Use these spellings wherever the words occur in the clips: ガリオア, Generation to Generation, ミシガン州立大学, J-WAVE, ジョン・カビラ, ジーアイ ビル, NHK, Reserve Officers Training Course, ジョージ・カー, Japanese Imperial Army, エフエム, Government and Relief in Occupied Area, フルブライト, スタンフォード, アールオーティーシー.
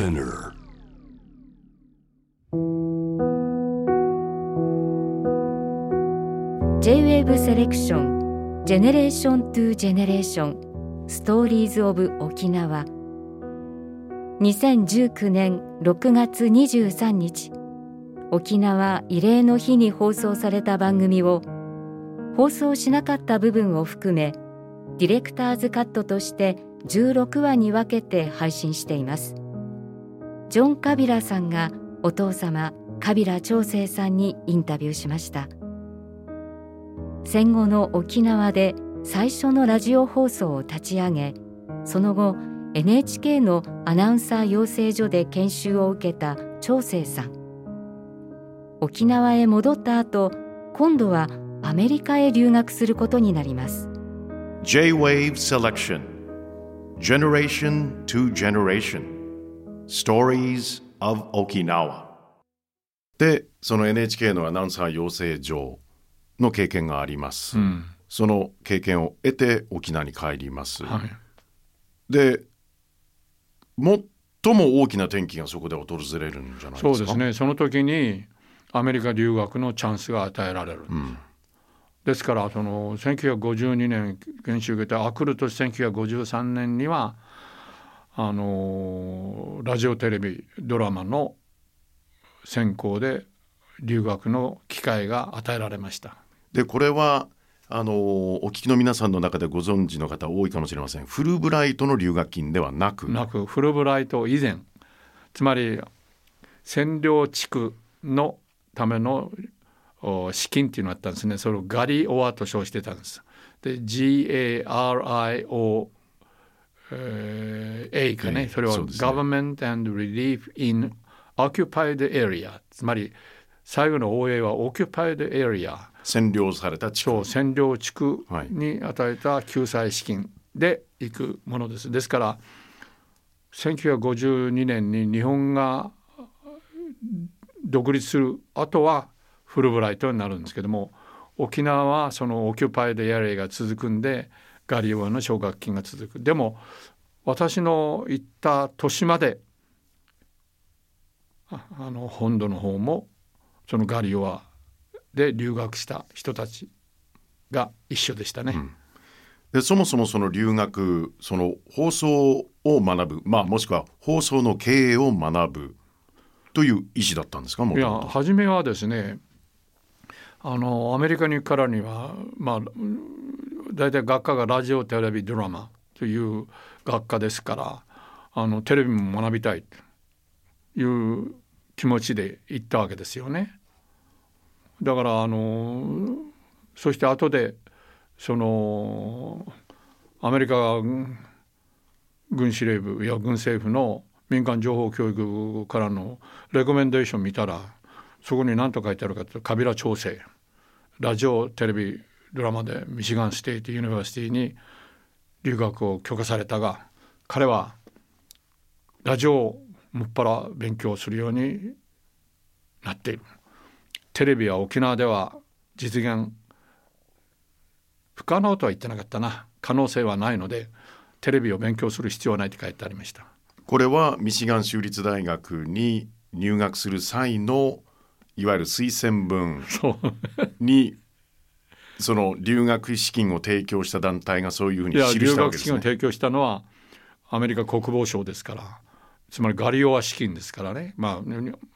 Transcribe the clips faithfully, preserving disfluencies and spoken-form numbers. Spinner.ジェイウェーブ セレクション Generation to Generation ストーリーズオブ沖縄にせんじゅうきゅうねんろくがつにじゅうさんにち沖縄慰霊の日に放送された番組を放送しなかった部分を含めディレクターズカットとしてじゅうろくわに分けて配信しています。ジョン・カビラさんがお父様カビラ長生さんにインタビューしました。戦後の沖縄で最初のラジオ放送を立ち上げ、その後 エヌエイチケー のアナウンサー養成所で研修を受けた長生さん。沖縄へ戻った後、今度はアメリカへ留学することになります。 J-ウェーブ Selection Generation to Generation Stories of Okinawa で、その エヌエイチケー のアナウンサー養成所の経験があります、うん、その経験を得て沖縄に帰ります、はい、で最も大きな転機がそこで訪れるんじゃないですか。そうですね、その時にアメリカ留学のチャンスが与えられるんです、うん、ですからそのせんきゅうひゃくごじゅうにねん研修受けてあくる年せんきゅうひゃくごじゅうさんねんにはあのラジオテレビドラマの選考で留学の機会が与えられました。でこれはあのお聞きの皆さんの中でご存知の方多いかもしれません。フルブライトの留学金ではなくなくフルブライト以前、つまり占領地区のための資金っていうのがあったんですね。それをガリオアと称してたんです。で ジー エー アール アイ オー エー かね、それは Government and Relief in Occupied Area、 つまり最後の オーエー はオキュパイドエリア、占領された地区、占領地区に与えた救済資金でいくものです、はい、ですからせんきゅうひゃくごじゅうにねんに日本が独立するあとはフルブライトになるんですけども、沖縄はそのオキュパイドエリアが続くんでガリオアの奨学金が続く。でも私の行った年まであの本土の方もそのガリオアで留学した人たちが一緒でしたね、うん、でそもそもその留学、その放送を学ぶ、まあ、もしくは放送の経営を学ぶという意思だったんですか。もともといや初めはですね、あのアメリカに行くからには、まあ、大体学科がラジオテレビドラマという学科ですから、あのテレビも学びたいという気持ちで行ったわけですよね。だからあのそして後でそのアメリカ軍司令部や軍政府の民間情報教育からのレコメンデーション見たら、そこに何と書いてあるかというと、カビラ調整ラジオテレビドラマでミシガンステイトユニバーシティに留学を許可されたが、彼はラジオをもっぱら勉強するようになっている。テレビは沖縄では実現不可能とは言ってなかったな、可能性はないのでテレビを勉強する必要はないと書いてありました。これはミシガン州立大学に入学する際のいわゆる推薦文にその留学資金を提供した団体がそういうふうに記したわけですね。いや留学資金を提供したのはアメリカ国防省ですから、つまりガリオア資金ですからね、ま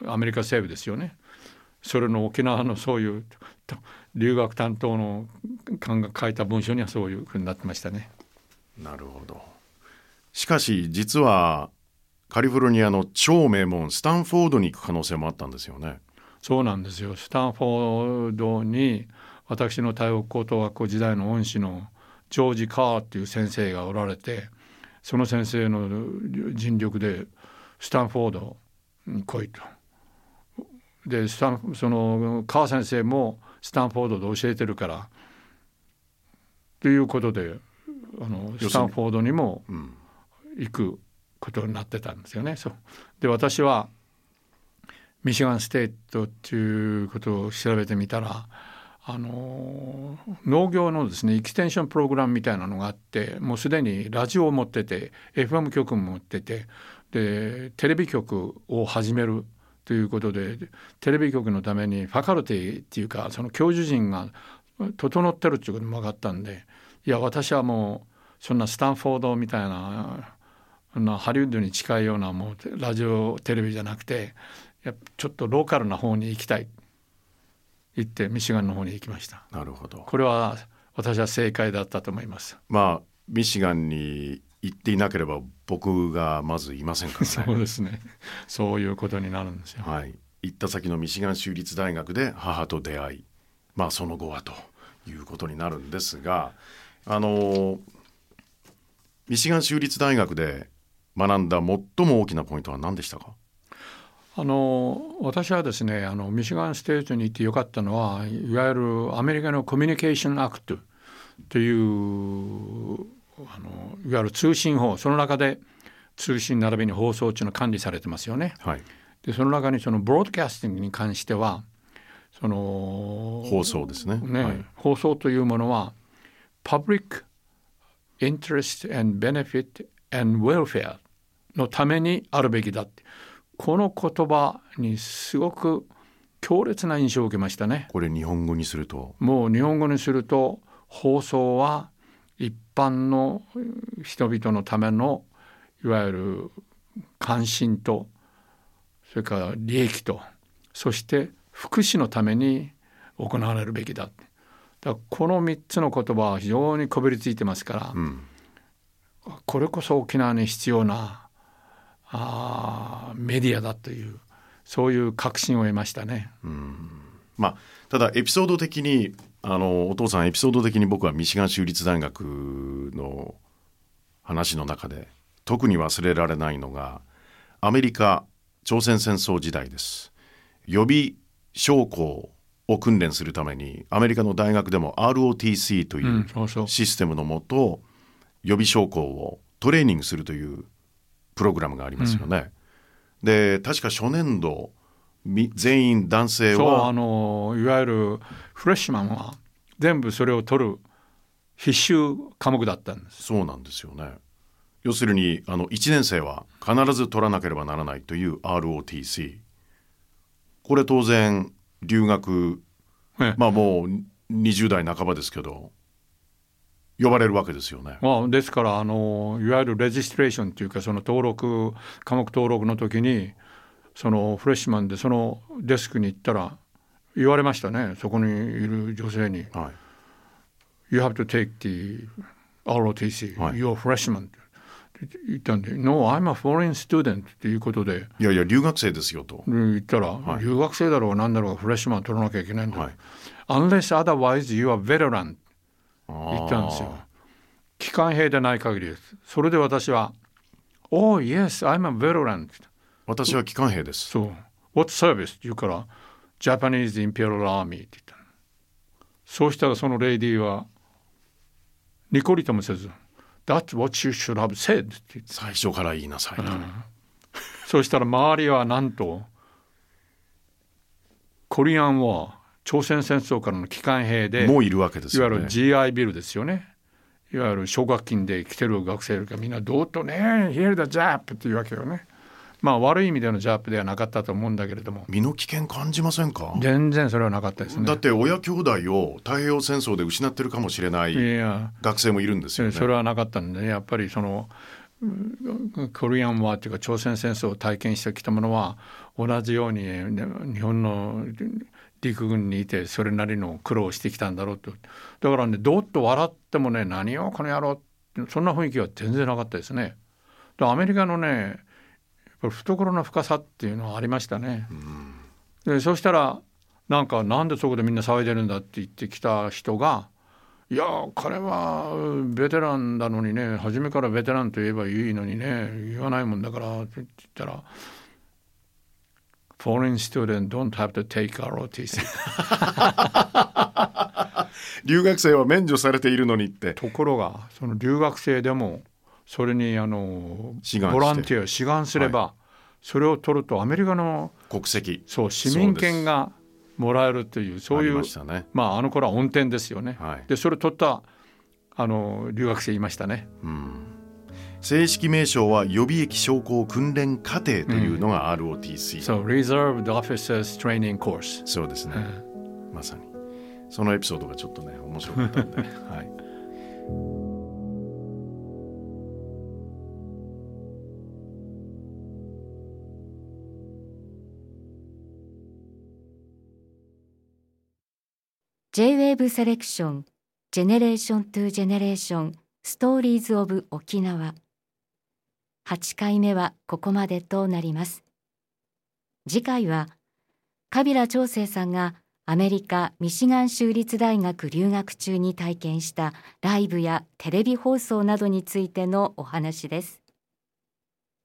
あ、アメリカ政府ですよね。それの沖縄のそういう留学担当の官が書いた文書にはそういうふうになってましたね。なるほど。しかし実はカリフォルニアの超名門スタンフォードに行く可能性もあったんですよね。そうなんですよ。スタンフォードに私の台北高等学校時代の恩師のジョージ・カーっていう先生がおられて、その先生の尽力でスタンフォードに来いと。でスタンその川先生もスタンフォードで教えてるからということで、あのスタンフォードにも行くことになってたんですよね、うん、そうで私はミシガンステートということを調べてみたら、あの農業のですねエキステンションプログラムみたいなのがあって、もうすでにラジオを持ってて エフエム 局も持っててでテレビ局を始めるということで、テレビ局のためにファカルティっていうかその教授陣が整ってるっていうことも分かったんで、いや私はもうそんなスタンフォードみたいなハリウッドに近いようなもうラジオテレビじゃなくて、やっぱちょっとローカルな方に行きたい行ってミシガンの方に行きました。なるほど、これは私は正解だったと思います。まあミシガンに行っていなければ僕がまずいませんからね。そうですね、そういうことになるんですよ、はい、行った先のミシガン州立大学で母と出会い、まあその後はということになるんですが、あのミシガン州立大学で学んだ最も大きなポイントは何でしたか？あの私はですね、あのミシガンステートに行ってよかったのは、いわゆるアメリカのコミュニケーションアクトというあのいわゆる通信法、その中で通信並びに放送というのが管理されてますよね、はい、でその中にそのブロードキャスティングに関してはその放送です ね, ね、はい、放送というものはパブリックインテレストアンドベネフィットアンドウェルフェアのためにあるべきだって、この言葉にすごく強烈な印象を受けましたね。これ日本語にするともう日本語にすると放送は一般の人々のためのいわゆる関心とそれから利益とそして福祉のために行われるべきだ。だからこのみっつの言葉は非常にこびりついてますから、うん、これこそ沖縄に必要なあメディアだというそういう確信を得ましたね、うんまあ、ただエピソード的にあのお父さんエピソード的に僕はミシガン州立大学の話の中で特に忘れられないのがアメリカ朝鮮戦争時代です。予備将校を訓練するためにアメリカの大学でも アールオーティーシー というシステムのもと予備将校をトレーニングするというプログラムがありますよね、うん、で確か初年度全員男性はそうあのいわゆるフレッシュマンは全部それを取る必修科目だったんです。そうなんですよね。要するにあのいちねん生は必ず取らなければならないという アールオーティーシー、 これ当然留学、ね、まあもうにじゅう代半ばですけど呼ばれるわけですよね。まあ、ですからあのいわゆるレジストレーションというかその登録科目登録の時にそのフレッシュマンでそのデスクに行ったら言われましたね。そこにいる女性に、はい、You have to take the アールオーティーシー、はい、You're a freshman って言ったんで No, I'm a foreign student ということで、いやいや留学生ですよと言ったら、はい、留学生だろう何だろうフレッシュマン取らなきゃいけないんだ、はい、Unless otherwise you are veteran言ったんですよ。機関兵でない限りです。それで私は Oh yes, I'm a veteran 私は機関兵です。そう What service? って言うから Japanese Imperial Army って言った。そうしたらそのレディーはニコリともせず That's what you should have said って言って、最初から言いなさいと、うん、そうしたら周りはなんとコリアンは朝鮮戦争からの帰還兵でもういるわけですよね。いわゆる ジーアイ ビルですよね。いわゆる奨学金で来てる学生がみんなどうとね Here the Jap っていうわけよね。まあ悪い意味でのジャープではなかったと思うんだけれども、身の危険感じませんか？全然それはなかったですね。だって親兄弟を太平洋戦争で失ってるかもしれない学生もいるんですよね。それはなかったんで、ね、やっぱりそのコリアンはというか朝鮮戦争を体験してきたものは同じように日本の陸軍にいてそれなりの苦労をしてきたんだろうと。だからねどっと笑ってもね何をこの野郎そんな雰囲気は全然なかったですね。だアメリカのねやっぱ懐の深さっていうのはありましたね、うん、でそうしたらなんかなんでそこでみんな騒いでるんだって言ってきた人がいや彼はベテランなのにね初めからベテランと言えばいいのにね言わないもんだからって言ったらForeign student don't have to take アールオーティーシー 留学生は免除されているのにって。ところがその留学生でもそれにあのボランティア志願すれば、はい、それを取るとアメリカの国籍そう市民権がもらえるというそういうありましたね。まああの頃は恩典ですよね、はい、でそれ取ったあの留学生いましたね、うん、正式名称は予備役将校訓練課程というのが アールオーティーシー、うん、so Reserve Officers Training Course。 そうですね、まさにそのエピソードがちょっとね面白かったので、はい、J-ウェーブ セレクション Generation to Generation Stories of 沖縄はちかいめはここまでとなります。次回は川平長生さんがアメリカミシガン州立大学留学中に体験したライブやテレビ放送などについてのお話です。